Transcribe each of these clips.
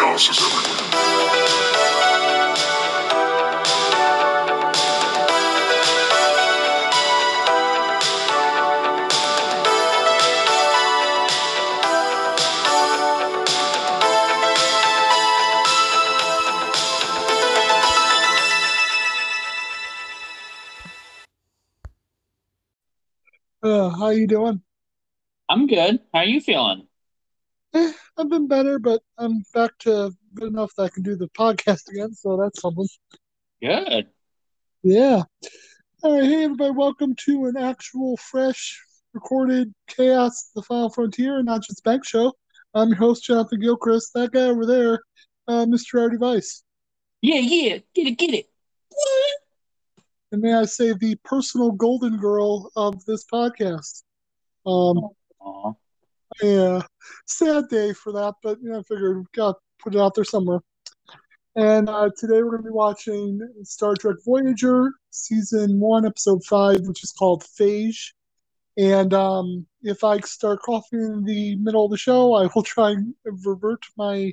Chaos is everywhere. How you doing? I'm good. How are you feeling? I've been better, but I'm back to good enough that I can do the podcast again, so that's something. Good. Yeah. All right, hey, everybody. Welcome to an actual, fresh, recorded Chaos, the Final Frontier, and not just Bank Show. I'm your host, Jonathan Gilchrist. That guy over there, Mr. Artie Vice. Yeah. Get it. What? And may I say, the personal golden girl of this podcast. Aww. Yeah, sad day for that, but you know, I figured we've got to put it out there somewhere. And today we're going to be watching Star Trek Voyager, Season 1, Episode 5, which is called Phage. And if I start coughing in the middle of the show, I will try and revert my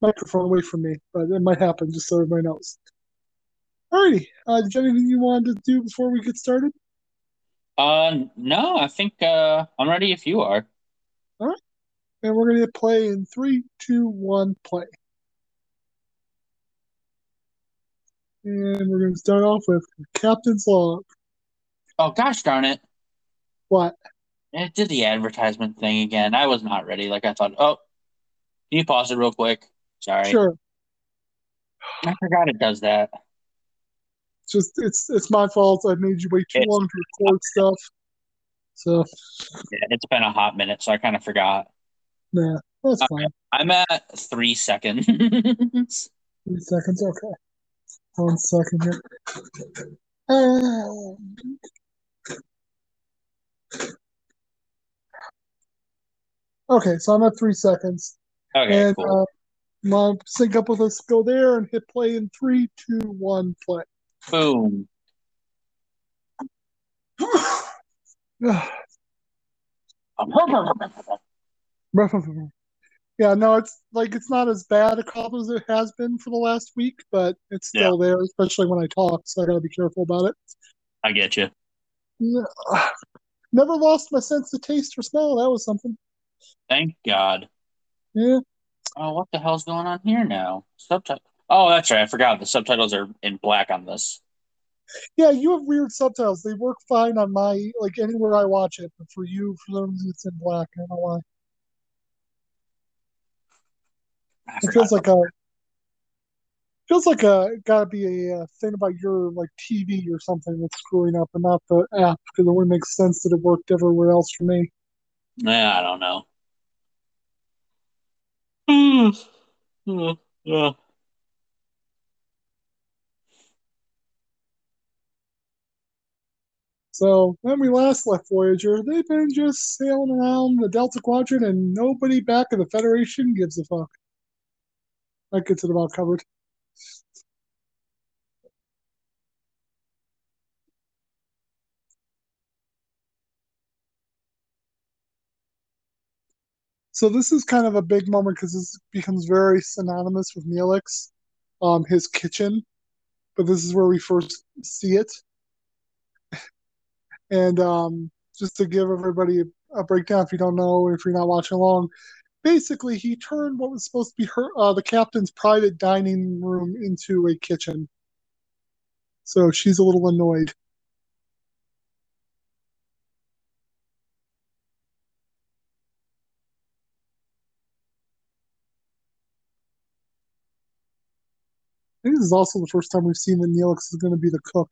microphone away from me. But it might happen, just so everybody knows. Alrighty, did you have anything you wanted to do before we get started? No, I think I'm ready if you are. All right, and we're going to play in 3, 2, 1, play. And we're going to start off with Captain's Log. Oh, gosh darn it. What? It did the advertisement thing again. I was not ready like I thought. Oh, can you pause it real quick? Sorry. Sure. I forgot it does that. It's just, it's my fault. I made you wait too long to record stuff. So yeah, it's been a hot minute, so I kind of forgot. Yeah, that's fine. I'm at 3 seconds. 3 seconds, okay. 1 second here. Okay, so I'm at 3 seconds. Okay, and, cool. I'll sync up with us, go there, and hit play in 3, 2, 1, play. Boom. Yeah, no, it's not as bad a cough as it has been for the last week, but it's still there, especially when I talk, so I gotta be careful about it. I get you. Yeah. Never lost my sense of taste or smell. That was something. Thank God. Yeah. Oh, what the hell's going on here now? Oh, that's right. I forgot the subtitles are in black on this. Yeah, you have weird subtitles. They work fine on my, anywhere I watch it. But for you, for them, it's in black. I don't know why. It feels like gotta be a thing about your, TV or something that's screwing up and not the app, because it wouldn't make sense that it worked everywhere else for me. Yeah, I don't know. Yeah. So, when we last left Voyager, they've been just sailing around the Delta Quadrant, and nobody back in the Federation gives a fuck. That gets it about covered. So this is kind of a big moment, because this becomes very synonymous with Neelix, his kitchen. But this is where we first see it. And just to give everybody a breakdown, if you don't know, if you're not watching along, basically he turned what was supposed to be the captain's private dining room into a kitchen. So she's a little annoyed. I think this is also the first time we've seen that Neelix is going to be the cook.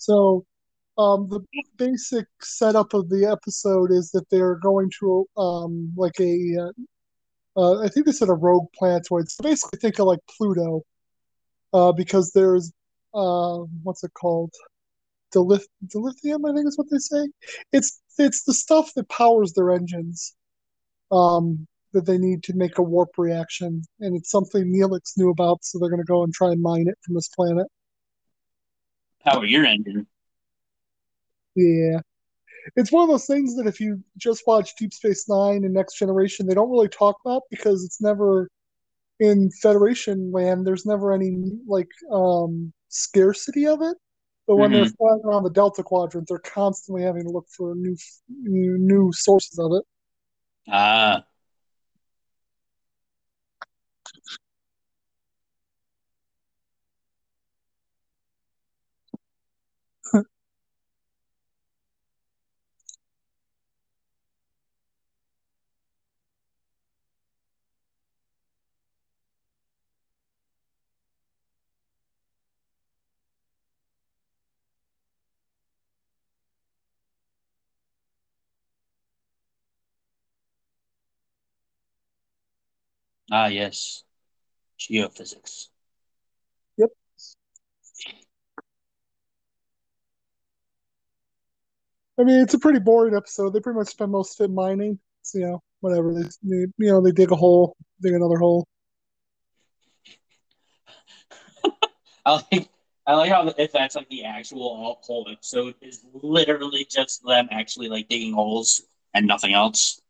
So, the basic setup of the episode is that they're going to like a, I think they said a rogue planetoid. So basically, think of like Pluto, because there's what's it called? Dilithium, I think is what they say. It's the stuff that powers their engines that they need to make a warp reaction, and it's something Neelix knew about, so they're going to go and try and mine it from this planet. Power your engine. Yeah. It's one of those things that if you just watch Deep Space Nine and Next Generation, they don't really talk about because it's never in Federation land. There's never any like scarcity of it. But when they're flying around the Delta Quadrant, they're constantly having to look for new sources of it. Ah. Ah, yes. Geophysics. Yep. I mean, it's a pretty boring episode. They pretty much spend most of it mining. It's, you know, whatever. They dig a hole, dig another hole. I like how if that's like the actual whole episode is literally just them actually like digging holes and nothing else.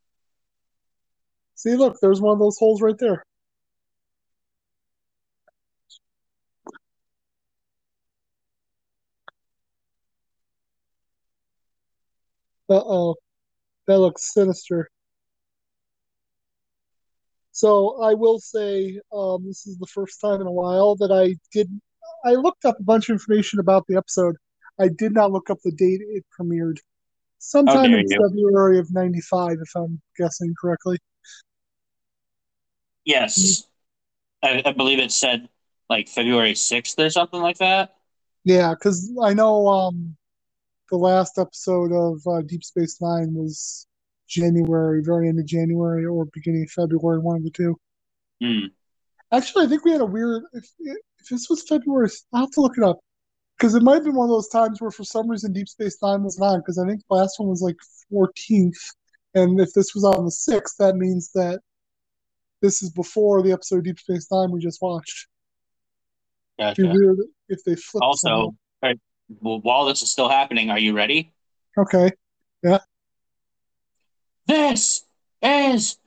See, look, there's one of those holes right there. Uh-oh. That looks sinister. So I will say this is the first time in a while that I looked up a bunch of information about the episode. I did not look up the date it premiered. Sometime in February of 95, if I'm guessing correctly. Yes. I believe it said like February 6th or something like that. Yeah, because I know the last episode of Deep Space Nine was January, very end of January or beginning of February, one of the two. Actually, I think we had a weird... If this was February, I'll have to look it up. Because it might have been one of those times where for some reason Deep Space Nine was not, because I think the last one was like 14th. And if this was on the 6th, that means that this is before the episode of Deep Space Nine we just watched. Gotcha. It'd be weird if they flipped. Also, right, well, while this is still happening, are you ready? Okay. Yeah. This is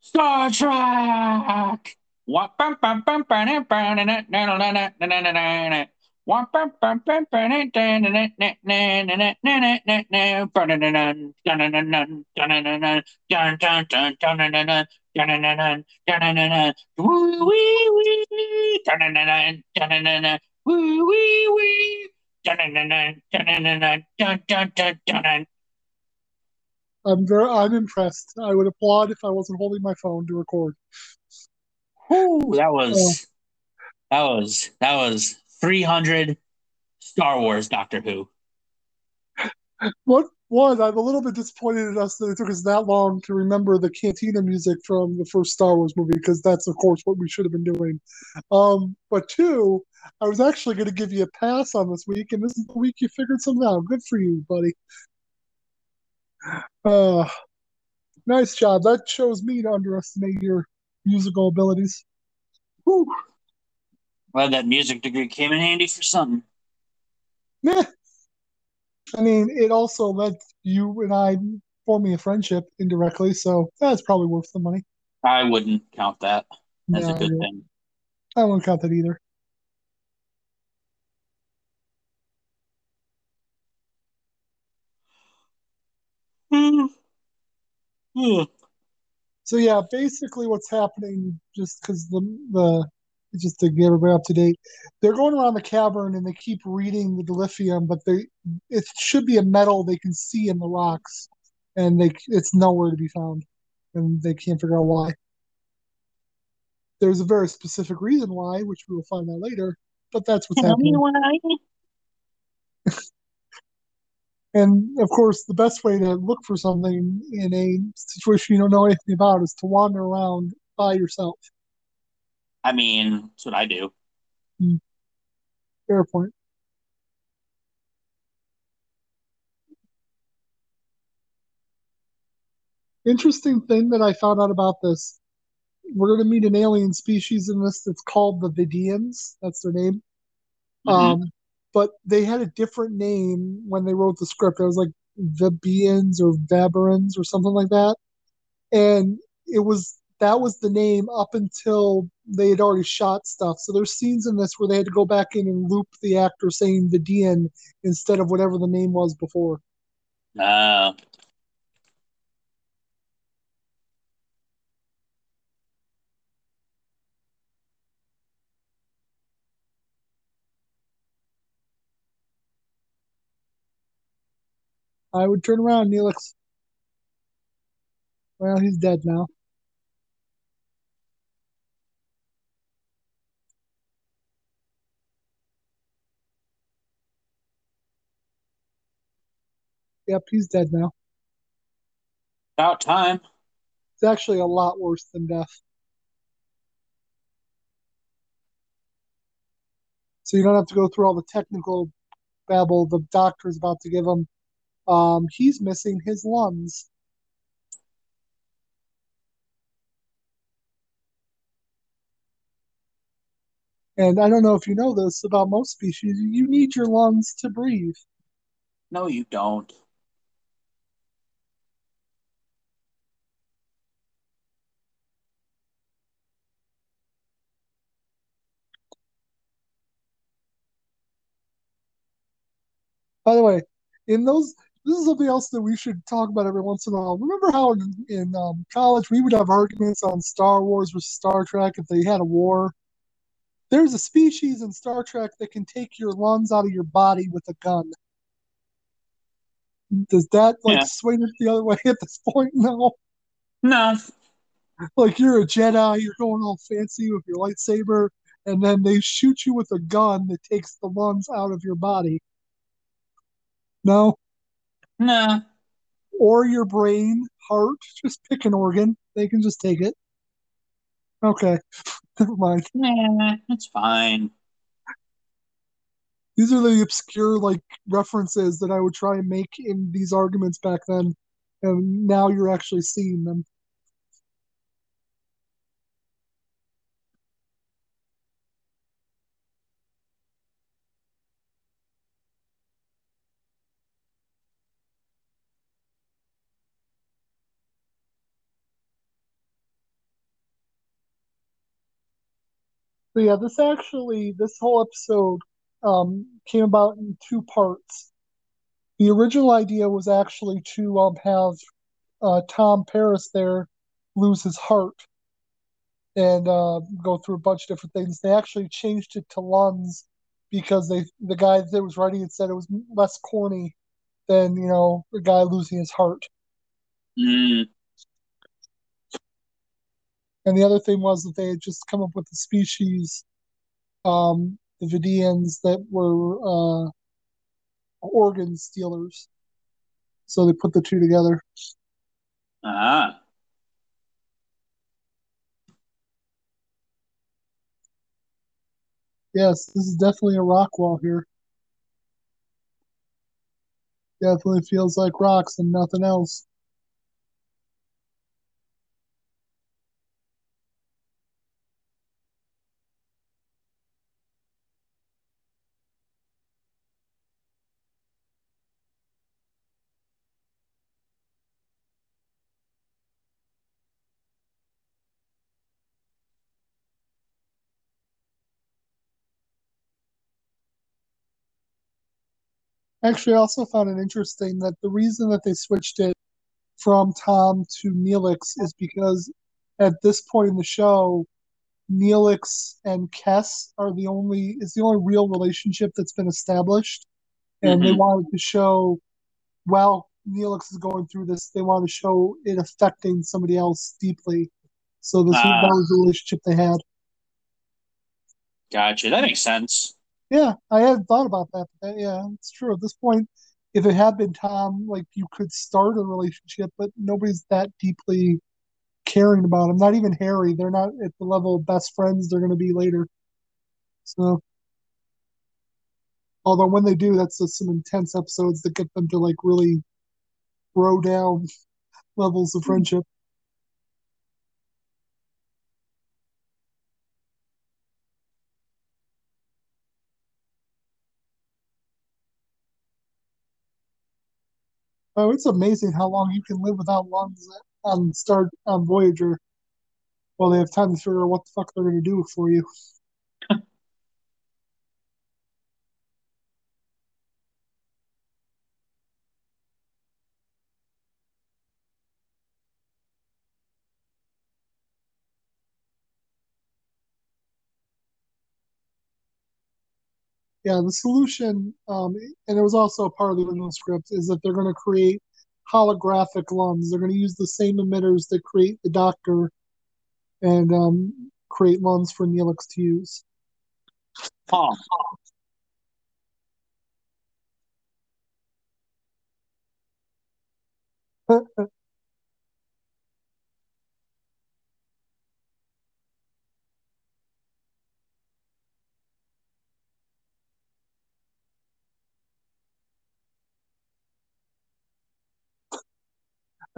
Star Trek. I'm impressed. I would applaud if I wasn't holding my phone to record. Ooh, that was 300 Star Wars Doctor Who. What? One, I'm a little bit disappointed in us that it took us that long to remember the Cantina music from the first Star Wars movie, because that's, of course, what we should have been doing. But two, I was actually going to give you a pass on this week, and this is the week you figured something out. Good for you, buddy. Nice job. That shows me to underestimate your musical abilities. Whew. Glad that music degree came in handy for something. Meh. I mean, it also led you and I forming a friendship indirectly, so that's probably worth the money. I wouldn't count that as a good thing. I wouldn't count that either. So yeah, basically what's happening, just because the just to get everybody up to date, they're going around the cavern and they keep reading the dilithium, but it should be a metal they can see in the rocks, and it's nowhere to be found, and they can't figure out why. There's a very specific reason why, which we will find out later, but that's what's happening. Tell me why. And, of course, the best way to look for something in a situation you don't know anything about is to wander around by yourself. I mean, that's what I do. Mm. Fair point. Interesting thing that I found out about this. We're going to meet an alien species in this that's called the Vidians. That's their name. Mm-hmm. But they had a different name when they wrote the script. It was like Vibians or Vabarans or something like that. And that was the name up until they had already shot stuff. So there's scenes in this where they had to go back in and loop the actor saying Vidian instead of whatever the name was before. I would turn around, Neelix. Well, he's dead now. Yep, he's dead now. About time. It's actually a lot worse than death. So you don't have to go through all the technical babble the doctor's about to give him. He's missing his lungs. And I don't know if you know this about most species, you need your lungs to breathe. No, you don't. By the way, this is something else that we should talk about every once in a while. Remember how in college we would have arguments on Star Wars versus Star Trek if they had a war? There's a species in Star Trek that can take your lungs out of your body with a gun. Does that swing it the other way at this point? No. No. Like you're a Jedi, you're going all fancy with your lightsaber, and then they shoot you with a gun that takes the lungs out of your body. No? Nah. Or your brain, heart, just pick an organ. They can just take it. Okay. Never mind. Nah, that's fine. These are the obscure references that I would try and make in these arguments back then, and now you're actually seeing them. So yeah, this whole episode came about in two parts. The original idea was actually to have Tom Paris there lose his heart and go through a bunch of different things. They actually changed it to lungs because the guy that was writing it said it was less corny than the guy losing his heart. Mm. And the other thing was that they had just come up with the species, the Vidians, that were organ stealers. So they put the two together. Ah. Yes, this is definitely a rock wall here. Definitely feels like rocks and nothing else. Actually, I also found it interesting that the reason that they switched it from Tom to Neelix is because at this point in the show, Neelix and Kes is the only real relationship that's been established. And They wanted to show, while Neelix is going through this, they want to show it affecting somebody else deeply. So that was the relationship they had. Gotcha. That makes sense. Yeah, I hadn't thought about that. But yeah, it's true. At this point, if it had been Tom, like, you could start a relationship, but nobody's that deeply caring about him. Not even Harry. They're not at the level of best friends they're going to be later. So, although when they do, that's just some intense episodes that get them to, like, really grow down levels of friendship. Oh, it's amazing how long you can live without lungs on Voyager. Well, they have time to figure out what the fuck they're going to do for you. Yeah, the solution, and it was also a part of the original script, is that they're going to create holographic lungs. They're going to use the same emitters that create the Doctor and create lungs for Neelix to use. Oh.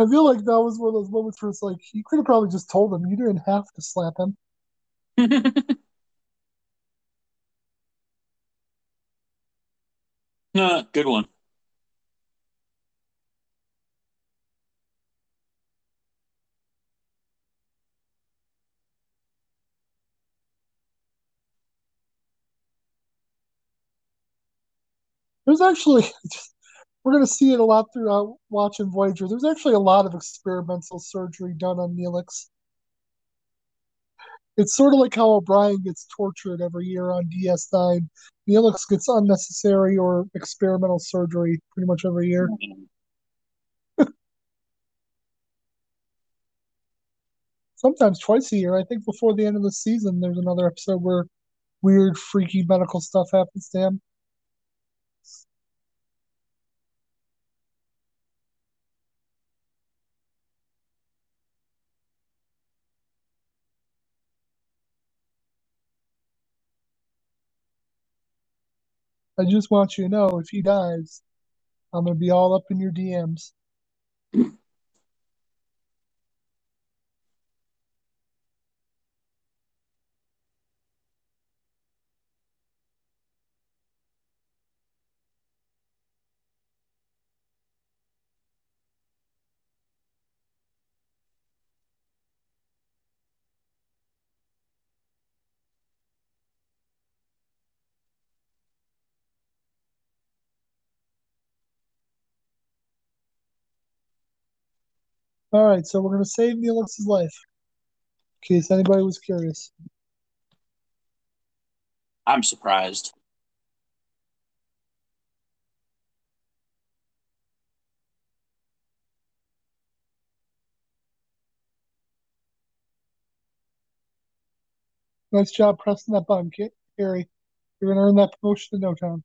I feel like that was one of those moments where it's like, you could have probably just told him. You didn't have to slap him. No, good one. There's actually... We're going to see it a lot throughout watching Voyager. There's actually a lot of experimental surgery done on Neelix. It's sort of like how O'Brien gets tortured every year on DS9. Neelix gets unnecessary or experimental surgery pretty much every year. Sometimes twice a year. I think before the end of the season, there's another episode where weird, freaky medical stuff happens to him. I just want you to know, if he dies, I'm going to be all up in your DMs. All right, so we're going to save Neelix's life, in case anybody was curious. I'm surprised. Nice job pressing that button, Kit. Harry. You're going to earn that promotion in no time.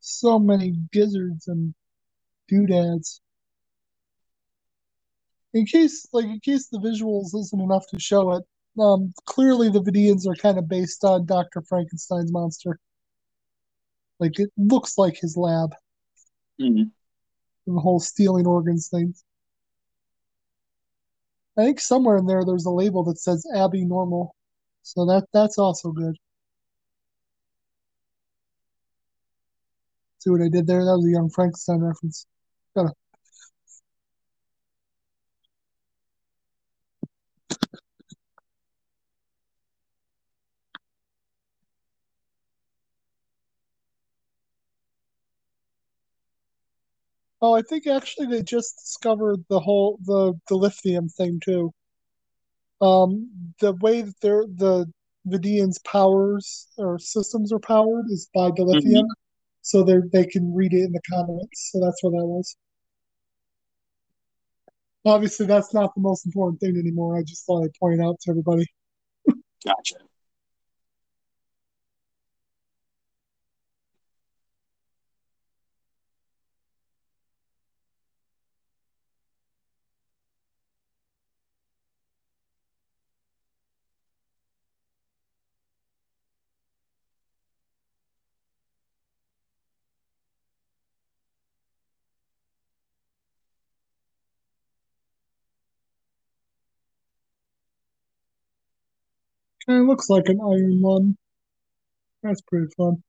So many gizzards and doodads. In case the visuals isn't enough to show it, clearly the Vidians are kind of based on Dr. Frankenstein's monster. Like, it looks like his lab. Mm-hmm. The whole stealing organs thing. I think somewhere in there's a label that says abnormal, so that's also good. See what I did there? That was a Young Frankenstein reference. Gotta. Oh, I think actually they just discovered the lithium thing too. The way that the Vidians' powers or systems are powered is by dilithium, so they can read it in the comments. So that's what that was. Obviously, that's not the most important thing anymore. I just thought I'd point it out to everybody. Gotcha. And it looks like an iron one. That's pretty fun.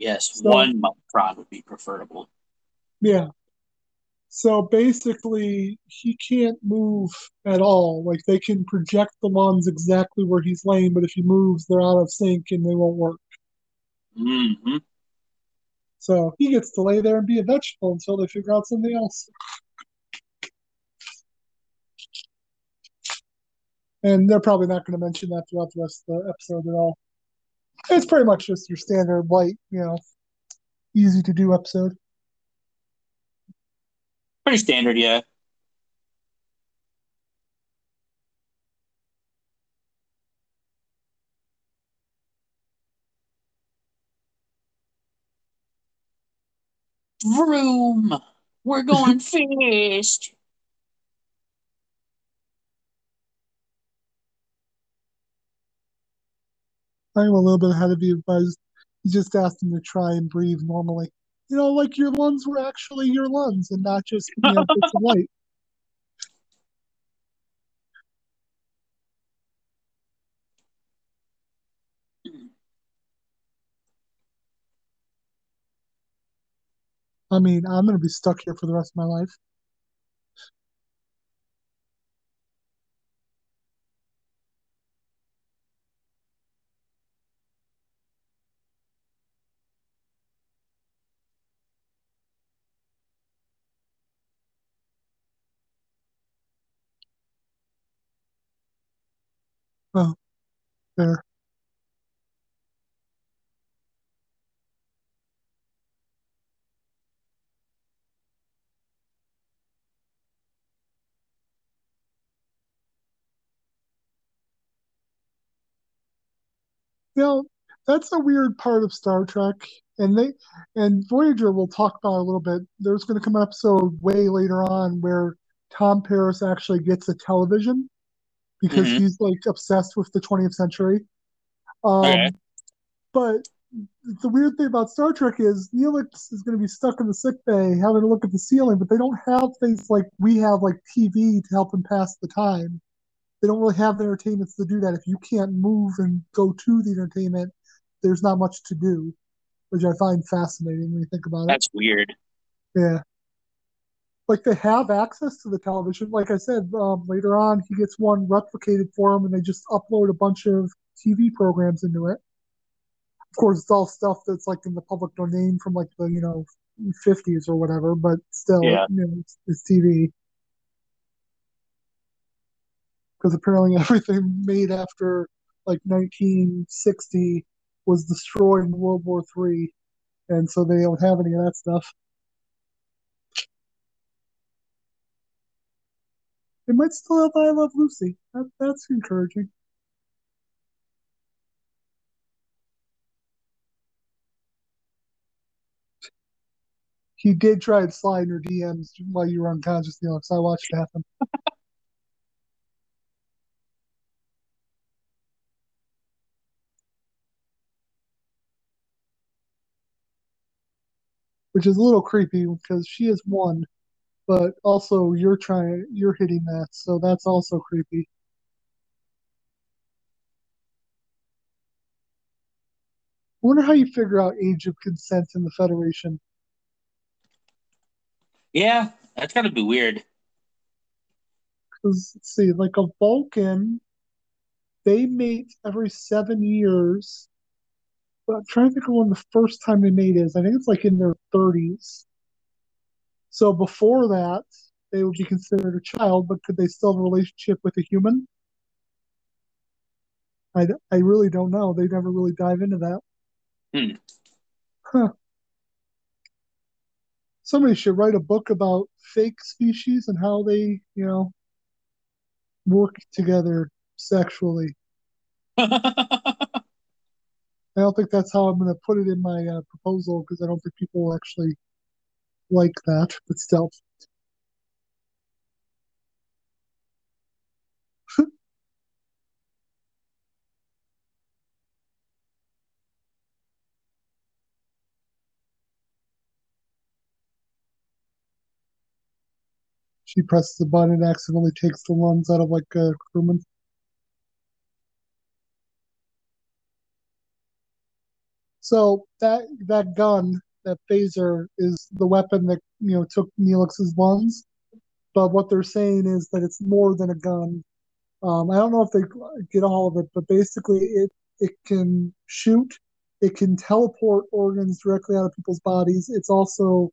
Yes, so, 1 micron would be preferable. Yeah. So basically, he can't move at all. Like, they can project the lawns exactly where he's laying, but if he moves, they're out of sync and they won't work. Mm-hmm. So he gets to lay there and be a vegetable until they figure out something else. And they're probably not going to mention that throughout the rest of the episode at all. It's pretty much just your standard, light, easy to do episode. Pretty standard, yeah. Vroom! We're going fast! I'm a little bit ahead of you, but you just asked him to try and breathe normally. Like your lungs were actually your lungs and not just bits of light. I mean, I'm going to be stuck here for the rest of my life. Oh, there. That's a weird part of Star Trek, and Voyager we'll talk about a little bit. There's going to come an episode way later on where Tom Paris actually gets a television, because he's like obsessed with the 20th century. Okay. But the weird thing about Star Trek is Neelix is going to be stuck in the sickbay having a look at the ceiling, but they don't have things like we have, like TV to help him pass the time. They don't really have entertainments to do that. If you can't move and go to the entertainment, there's not much to do, which I find fascinating when you think about it. That's weird. Yeah. Like, they have access to the television. Like I said, later on, he gets one replicated for him, and they just upload a bunch of TV programs into it. Of course, it's all stuff that's, like, in the public domain from, like, the, 50s or whatever, but still, it's TV. Because apparently everything made after, like, 1960 was destroyed in World War III, and so they don't have any of that stuff. They might still have I Love Lucy. That's encouraging. He did try and slide in her DMs while you were unconscious, Neelix. I watched it happen. Which is a little creepy because she is one. But also, you're hitting that, so that's also creepy. I wonder how you figure out age of consent in the Federation. Yeah, that's got to be weird. Because, let's see, like a Vulcan, they mate every 7 years. But I'm trying to think of when the first time they mate is. I think it's like in their 30s. So before that, they would be considered a child, but could they still have a relationship with a human? I really don't know. They never really dive into that. Hmm. Huh. Somebody should write a book about fake species and how they, you know, work together sexually. I don't think that's how I'm going to put it in my proposal, because I don't think people will actually like that, but still. She presses the button and accidentally takes the lungs out of, like, a crewman. So that gun, that phaser, is the weapon that, you know, took Neelix's lungs. But what they're saying is that it's more than a gun. I don't know if they get all of it, but basically it can shoot. It can teleport organs directly out of people's bodies. It's also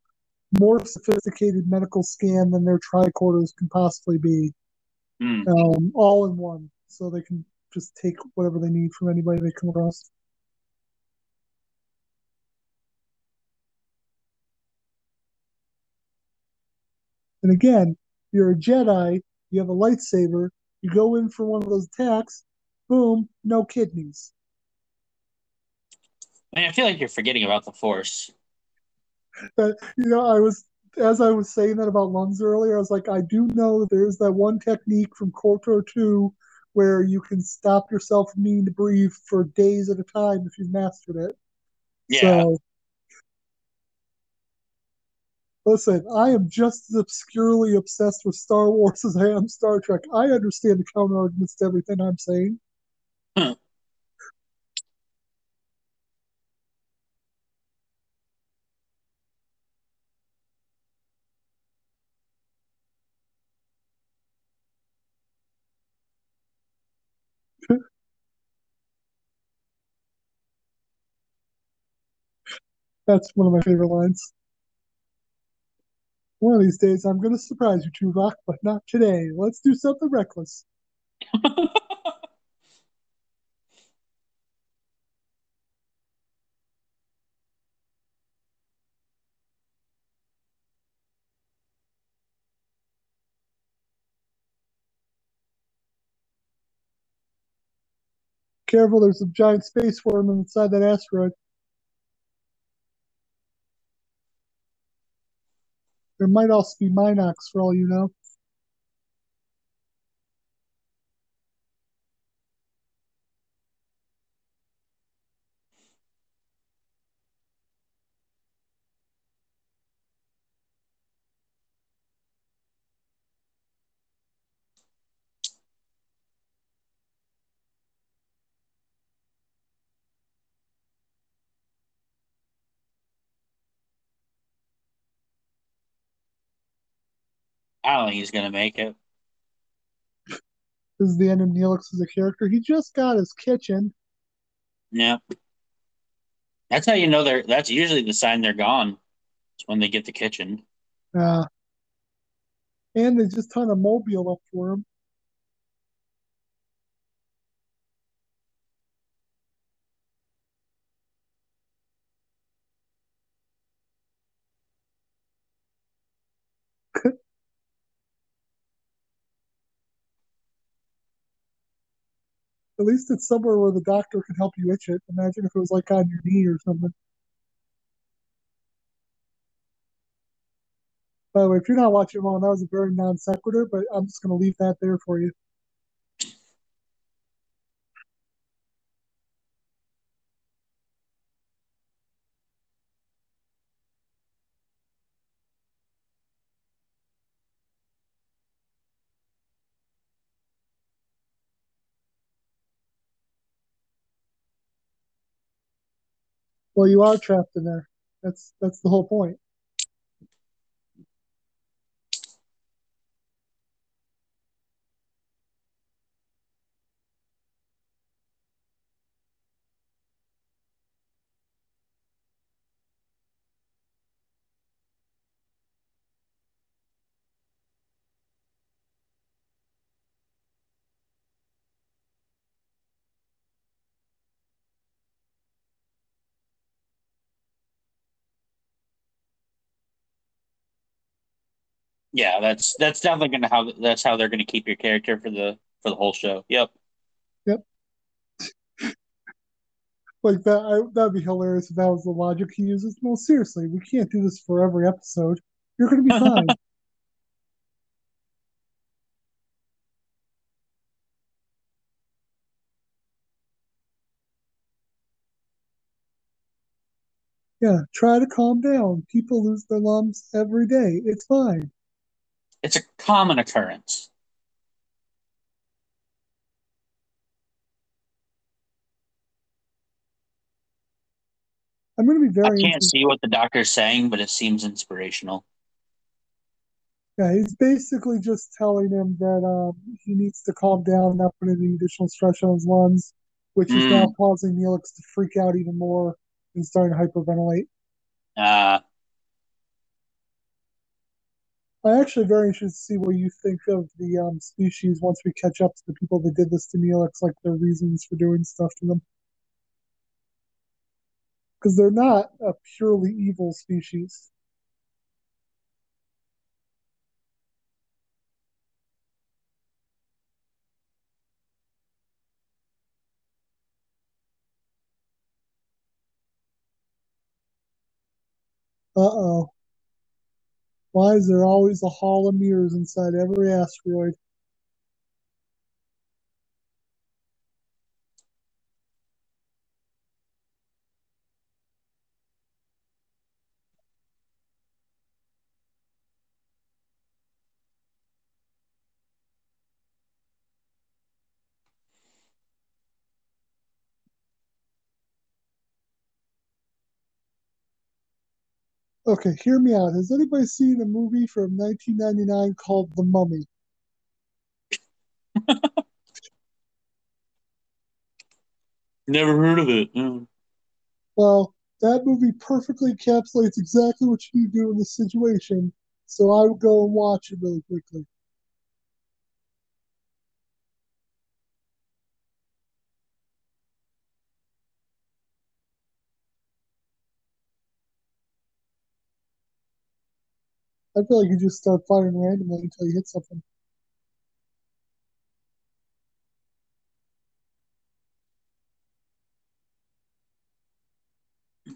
more sophisticated medical scan than their tricorders can possibly be, all in one. So they can just take whatever they need from anybody they come across. And again, you're a Jedi, you have a lightsaber, you go in for one of those attacks, boom, no kidneys. Man, I feel like you're forgetting about the Force. You know, as I was saying that about lungs earlier, I was like, I do know there's that one technique from Kortor 2 where you can stop yourself from needing to breathe for days at a time if you've mastered it. Yeah. So, listen, I am just as obscurely obsessed with Star Wars as I am Star Trek. I understand the counter arguments to everything I'm saying. Huh. That's one of my favorite lines. One of these days, I'm going to surprise you, Tuvok, but not today. Let's do something reckless. Careful, there's a giant space worm inside that asteroid. There might also be Minox, for all you know. I don't think he's going to make it. This is the end of Neelix as a character. He just got his kitchen. Yeah. That's how you know that's usually the sign they're gone. It's when they get the kitchen. And they just ton a mobile up for him. At least it's somewhere where the doctor can help you itch it. Imagine if it was like on your knee or something. By the way, if you're not watching well, that was a very non sequitur, but I'm just going to leave that there for you. Well, you are trapped in there. That's the whole point. Yeah, that's definitely gonna how they're gonna keep your character for the whole show. Yep. Like that'd be hilarious if that was the logic he uses. No, seriously, we can't do this for every episode. You're gonna be fine. Yeah, try to calm down. People lose their lumps every day. It's fine. It's a common occurrence. I'm going to be I can't see what the doctor's saying, but it seems inspirational. Yeah, he's basically just telling him that he needs to calm down, not put any additional stress on his lungs, which is now causing Neelix to freak out even more and starting to hyperventilate. I'm actually very interested to see what you think of the species once we catch up to the people that did this to Neelix, like their reasons for doing stuff to them. Because they're not a purely evil species. Uh-oh. Why is there always a hall of mirrors inside every asteroid? Okay, hear me out. Has anybody seen a movie from 1999 called The Mummy? Never heard of it. No. Well, that movie perfectly encapsulates exactly what you do in this situation, so I would go and watch it really quickly. I feel like you just start firing randomly until you hit something. I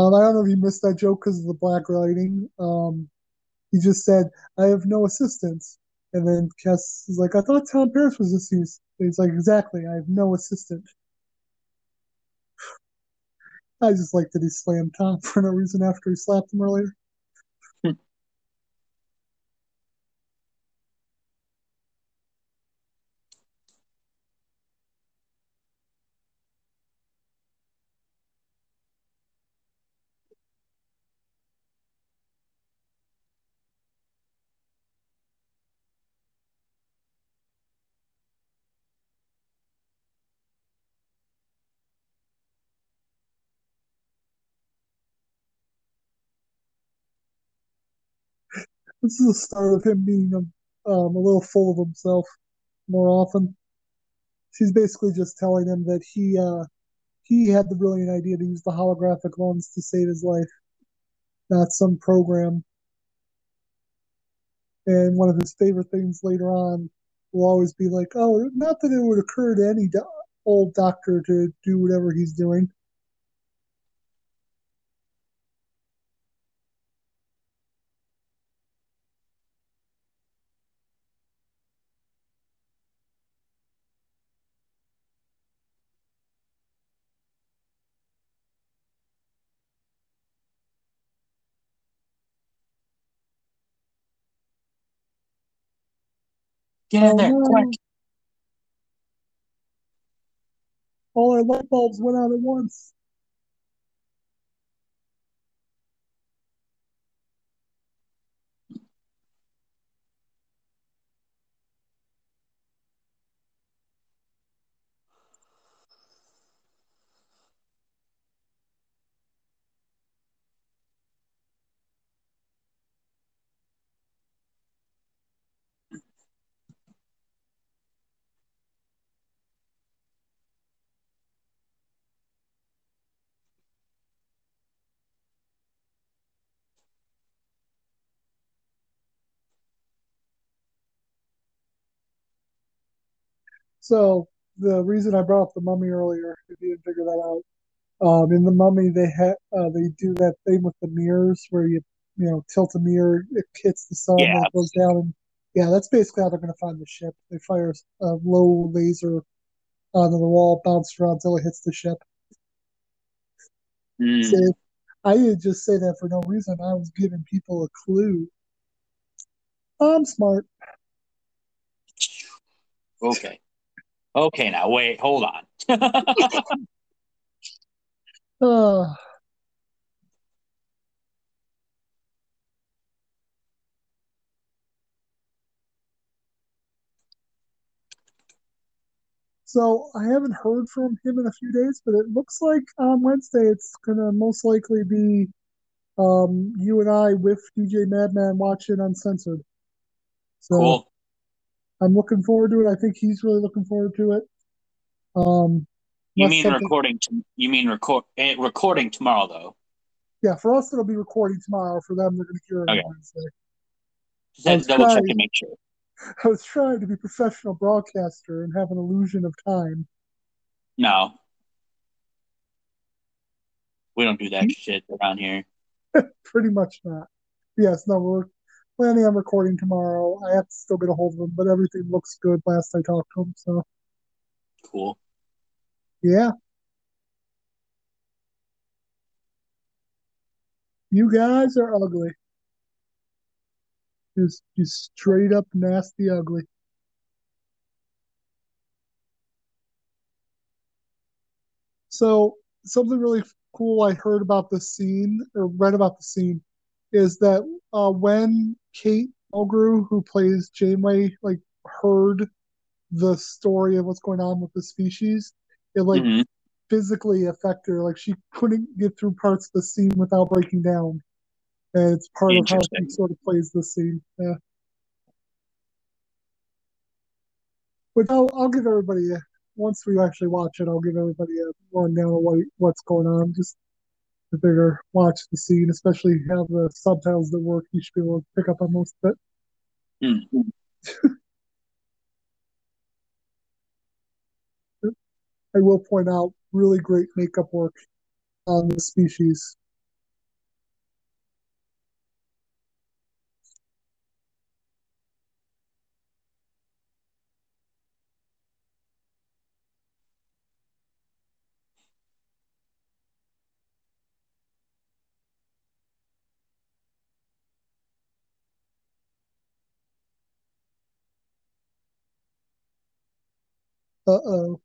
don't know if you missed that joke because of the black writing. He just said, "I have no assistants." And then Kes is like, "I thought Tom Paris was this." He's like, "Exactly, I have no assistant." I just like that he slammed Tom for no reason after he slapped him earlier. This is the start of him being a little full of himself more often. She's basically just telling him that he had the brilliant idea to use the holographic lens to save his life, not some program. And one of his favorite things later on will always be like, oh, not that it would occur to any old doctor to do whatever he's doing. Get in there, quick. All our light bulbs went out at once. So the reason I brought up the Mummy earlier, if you didn't figure that out, in the Mummy they do that thing with the mirrors where you tilt a mirror, it hits the sun, yeah, it goes down, and yeah, that's basically how they're going to find the ship. They fire a low laser onto the wall, bounce around until it hits the ship. Mm. So I didn't just say that for no reason. I was giving people a clue. I'm smart. Okay. Okay, now wait, hold on. So I haven't heard from him in a few days, but it looks like on Wednesday it's going to most likely be you and I with DJ Madman watching Uncensored. So, cool. I'm looking forward to it. I think he's really looking forward to it. You mean recording tomorrow, though? Yeah, for us it'll be recording tomorrow. For them, they're going to hear it on Wednesday. Just double check and make sure. I was trying to be a professional broadcaster and have an illusion of time. No, we don't do that shit around here. Pretty much not. Yes, no, we're planning on recording tomorrow. I have to still get a hold of him, but everything looks good last I talked to him, so. Cool. Yeah. You guys are ugly. Just straight up nasty ugly. So, something really cool I heard about the scene, or read about the scene, is that when Kate Mulgrew, who plays Janeway, like heard the story of what's going on with the species, it physically affected her. Like she couldn't get through parts of the scene without breaking down. And it's part of how she sort of plays the scene. Yeah. But I'll give everybody once we actually watch it, I'll give everybody a rundown of what's going on. Just to figure, watch the scene, especially have the subtitles that work. You should be able to pick up on most of it. Mm. I will point out really great makeup work on the species. Uh-oh.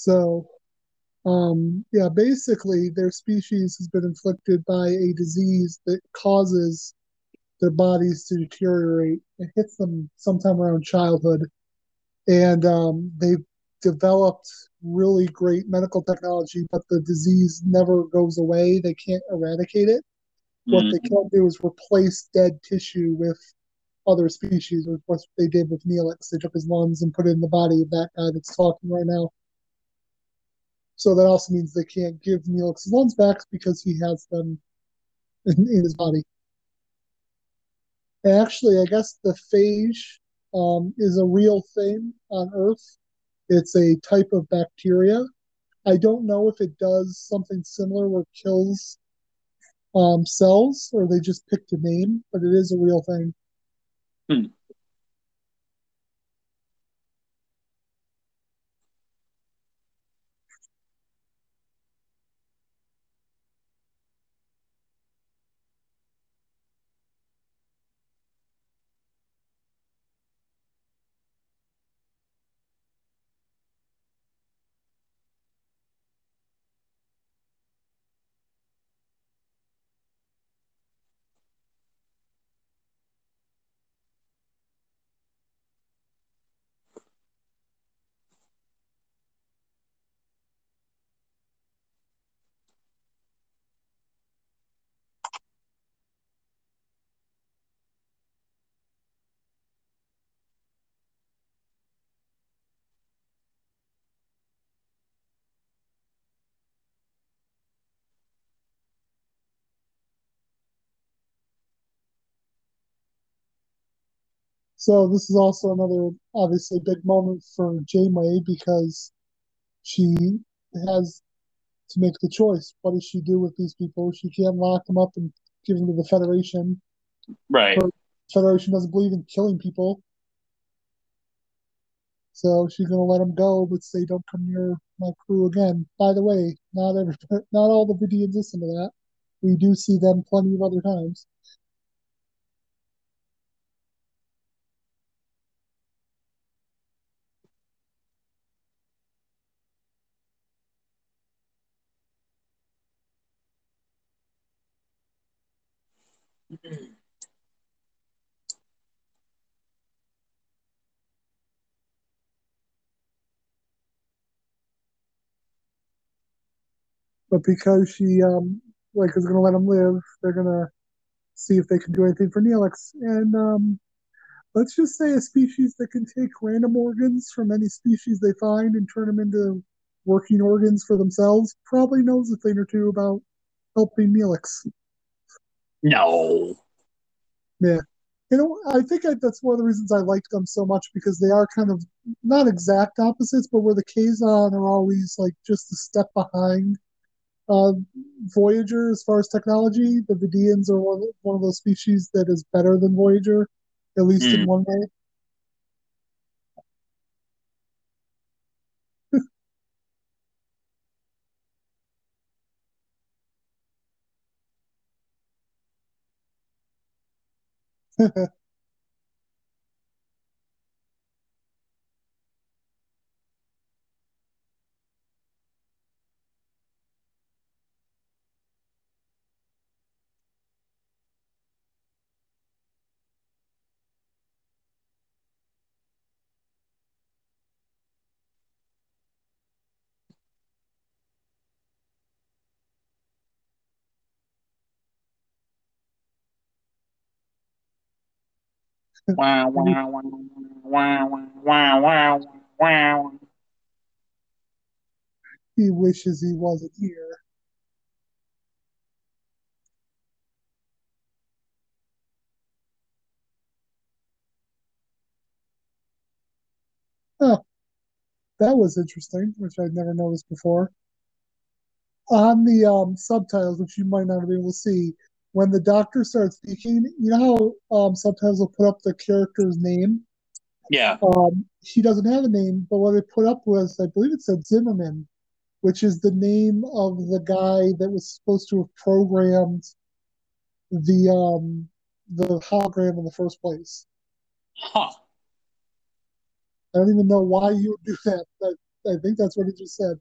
So, basically their species has been inflicted by a disease that causes their bodies to deteriorate. It hits them sometime around childhood. And they've developed really great medical technology, but the disease never goes away. They can't eradicate it. Mm-hmm. What they can do is replace dead tissue with other species, which is what they did with Neelix. They took his lungs and put it in the body of that guy that's talking right now. So that also means they can't give Neelix's lungs back because he has them in his body. And actually, I guess the phage is a real thing on Earth. It's a type of bacteria. I don't know if it does something similar where it kills cells, or they just picked a name, but it is a real thing. So this is also another, obviously, big moment for Janeway because she has to make the choice. What does she do with these people? She can't lock them up and give them to the Federation. Right. Her Federation doesn't believe in killing people. So she's going to let them go, but say, don't come near my crew again. By the way, not all the Vidians listen to that. We do see them plenty of other times. But because she is going to let them live, they're going to see if they can do anything for Neelix. And let's just say a species that can take random organs from any species they find and turn them into working organs for themselves probably knows a thing or two about helping Neelix. No. Yeah. I think that's one of the reasons I like them so much, because they are kind of not exact opposites, but where the Kazon are always like just a step behind Voyager as far as technology. The Vidians are one of those species that is better than Voyager, at least in one way. Wow, wow, wow, wow, wow, wow, wow. He wishes he wasn't here. Oh, that was interesting, which I'd never noticed before. On the subtitles, which you might not have been able to see, when the doctor starts speaking, you know how sometimes they'll put up the character's name? Yeah. He doesn't have a name, but what they put up was, I believe it said Zimmerman, which is the name of the guy that was supposed to have programmed the hologram in the first place. Huh. I don't even know why you would do that, but I think that's what he just said.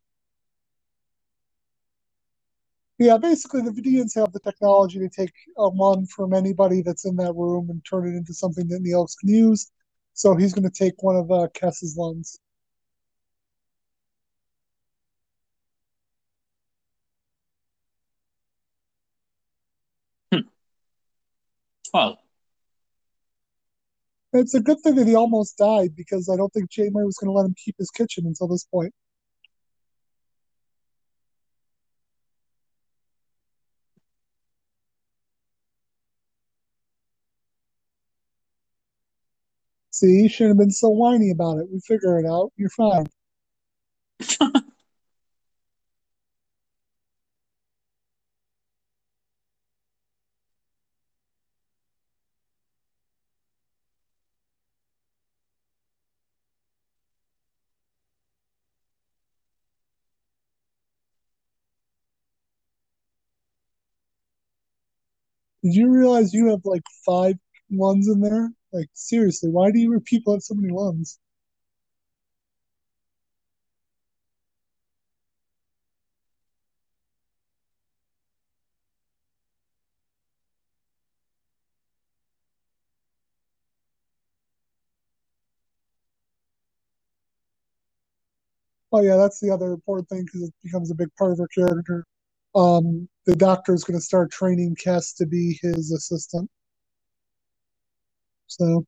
Yeah, basically the Vidians have the technology to take a lung from anybody that's in that room and turn it into something that Neelix can use. So he's going to take one of Kes's lungs. Well, it's a good thing that he almost died, because I don't think Janeway was going to let him keep his kitchen until this point. See, you shouldn't have been so whiny about it. We figure it out. You're fine. Did you realize you have like 5 ones in there? Like, seriously, why do your people have so many ones? Oh yeah, that's the other important thing because it becomes a big part of her character. The doctor is going to start training Kes to be his assistant. So,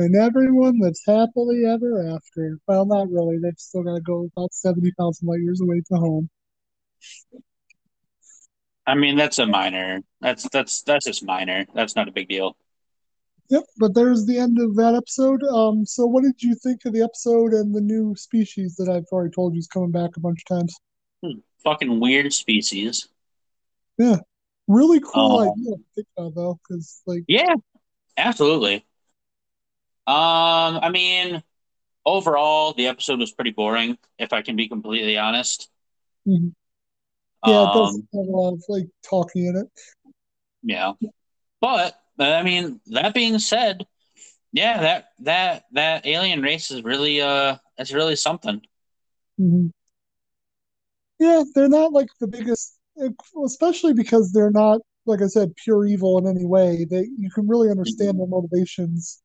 and everyone lives happily ever after. Well, not really. They've still got to go about 70,000 light years away to home. I mean, that's a minor. That's just minor. That's not a big deal. Yep, but there's the end of that episode. So what did you think of the episode and the new species that I've already told you is coming back a bunch of times? Fucking weird species. Yeah. Really cool idea to think about, though. 'Cause, like, yeah, absolutely. I mean, overall, the episode was pretty boring, if I can be completely honest. Mm-hmm. Yeah, it doesn't have a lot of, like, talking in it. Yeah. But, I mean, that being said, yeah, that alien race is really, it's really something. Mm-hmm. Yeah, they're not, like, the biggest, especially because they're not, like I said, pure evil in any way. You can really understand mm-hmm. their motivations.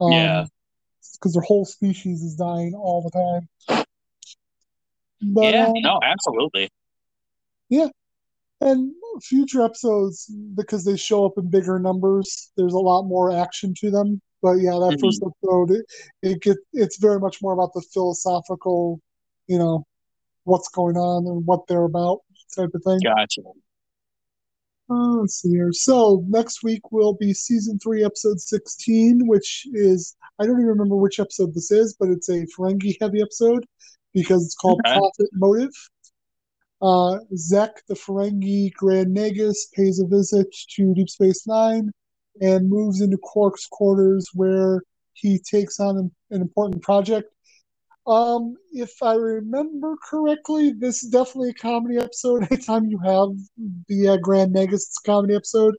Yeah, because their whole species is dying all the time. But, yeah, no, absolutely. Yeah, and future episodes, because they show up in bigger numbers, there's a lot more action to them. But yeah, that mm-hmm. first episode, it's very much more about the philosophical, you know, what's going on and what they're about type of thing. Gotcha. Let's see here. So next week will be season 3, episode 16, which is, I don't even remember which episode this is, but it's a Ferengi heavy episode because it's called Profit Motive. Zek, the Ferengi Grand Nagus, pays a visit to Deep Space Nine and moves into Quark's quarters where he takes on an important project. If I remember correctly, this is definitely a comedy episode. Anytime you have the Grand Nagus comedy episode,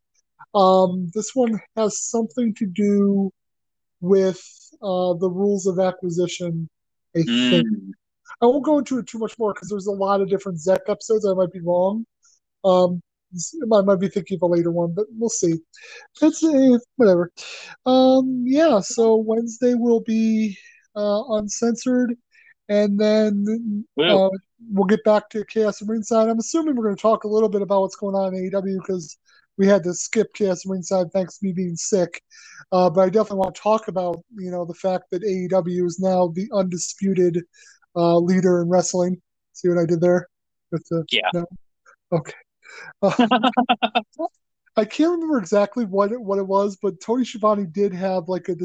this one has something to do with the rules of acquisition, I think. I won't go into it too much more because there's a lot of different Zek episodes. I might be wrong. I might be thinking of a later one, but we'll see. It's whatever. Yeah, so Wednesday will be Uncensored, and then we'll get back to Chaos and Mariside. I'm assuming we're going to talk a little bit about what's going on in AEW because we had to skip Chaos and Mariside thanks to me being sick. But I definitely want to talk about, you know, the fact that AEW is now the undisputed leader in wrestling. See what I did there? With the, yeah. No? Okay. I can't remember exactly what it was, but Tony Schiavone did have like a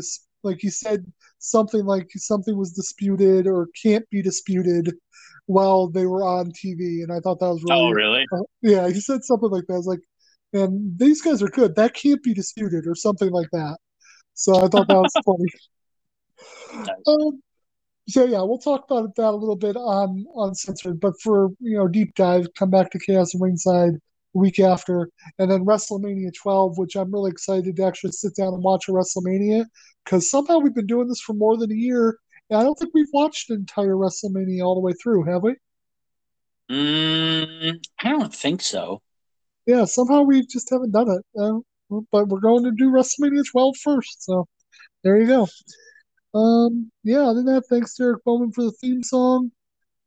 like he said something like something was disputed or can't be disputed while they were on TV. And I thought that was really... Oh, really? Yeah, he said something like that. I was like, man, these guys are good. That can't be disputed or something like that. So I thought that was funny. Nice. So yeah, we'll talk about that a little bit on Uncensored. But for, you know, deep dive, come back to Chaos and Mariside the week after. And then WrestleMania 12, which I'm really excited to actually sit down and watch a WrestleMania. Because somehow we've been doing this for more than a year, and I don't think we've watched the entire WrestleMania all the way through, have we? I don't think so. Yeah, somehow we just haven't done it. but we're going to do WrestleMania 12 first, so there you go. Other than that, thanks to Eric Bowman for the theme song.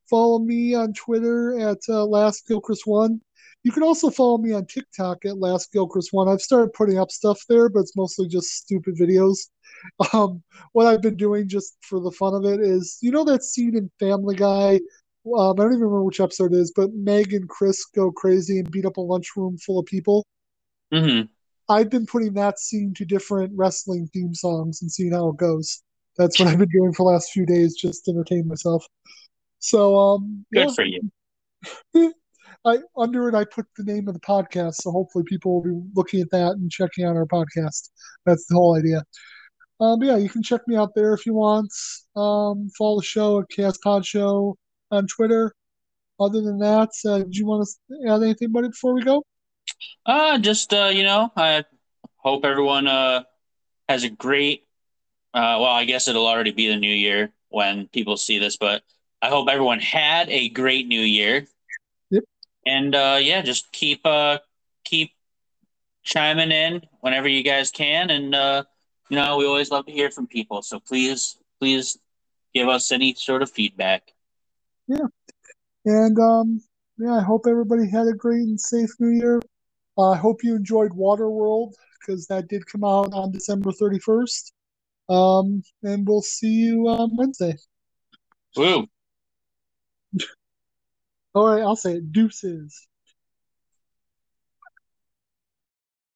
Follow me on Twitter at LastGilchrist1. You can also follow me on TikTok at LastGilchrist1. I've started putting up stuff there, but it's mostly just stupid videos. What I've been doing just for the fun of it is, you know that scene in Family Guy? I don't even remember which episode it is, but Meg and Chris go crazy and beat up a lunchroom full of people. Mm-hmm. I've been putting that scene to different wrestling theme songs and seeing how it goes. That's what I've been doing for the last few days, just to entertain myself. So, good for you. I put the name of the podcast, so hopefully people will be looking at that and checking out our podcast. That's the whole idea. You can check me out there if you want. Follow the show at Chaos Pod Show on Twitter. Other than that, do you want to add anything, buddy, before we go? I hope everyone has a great. I guess it'll already be the new year when people see this, but I hope everyone had a great new year. Yep. And just keep chiming in whenever you guys can, and we always love to hear from people. So please give us any sort of feedback. Yeah. And I hope everybody had a great and safe new year. I hope you enjoyed Waterworld, because that did come out on December 31st. And we'll see you on Wednesday. Woo. All right, I'll say it. Deuces.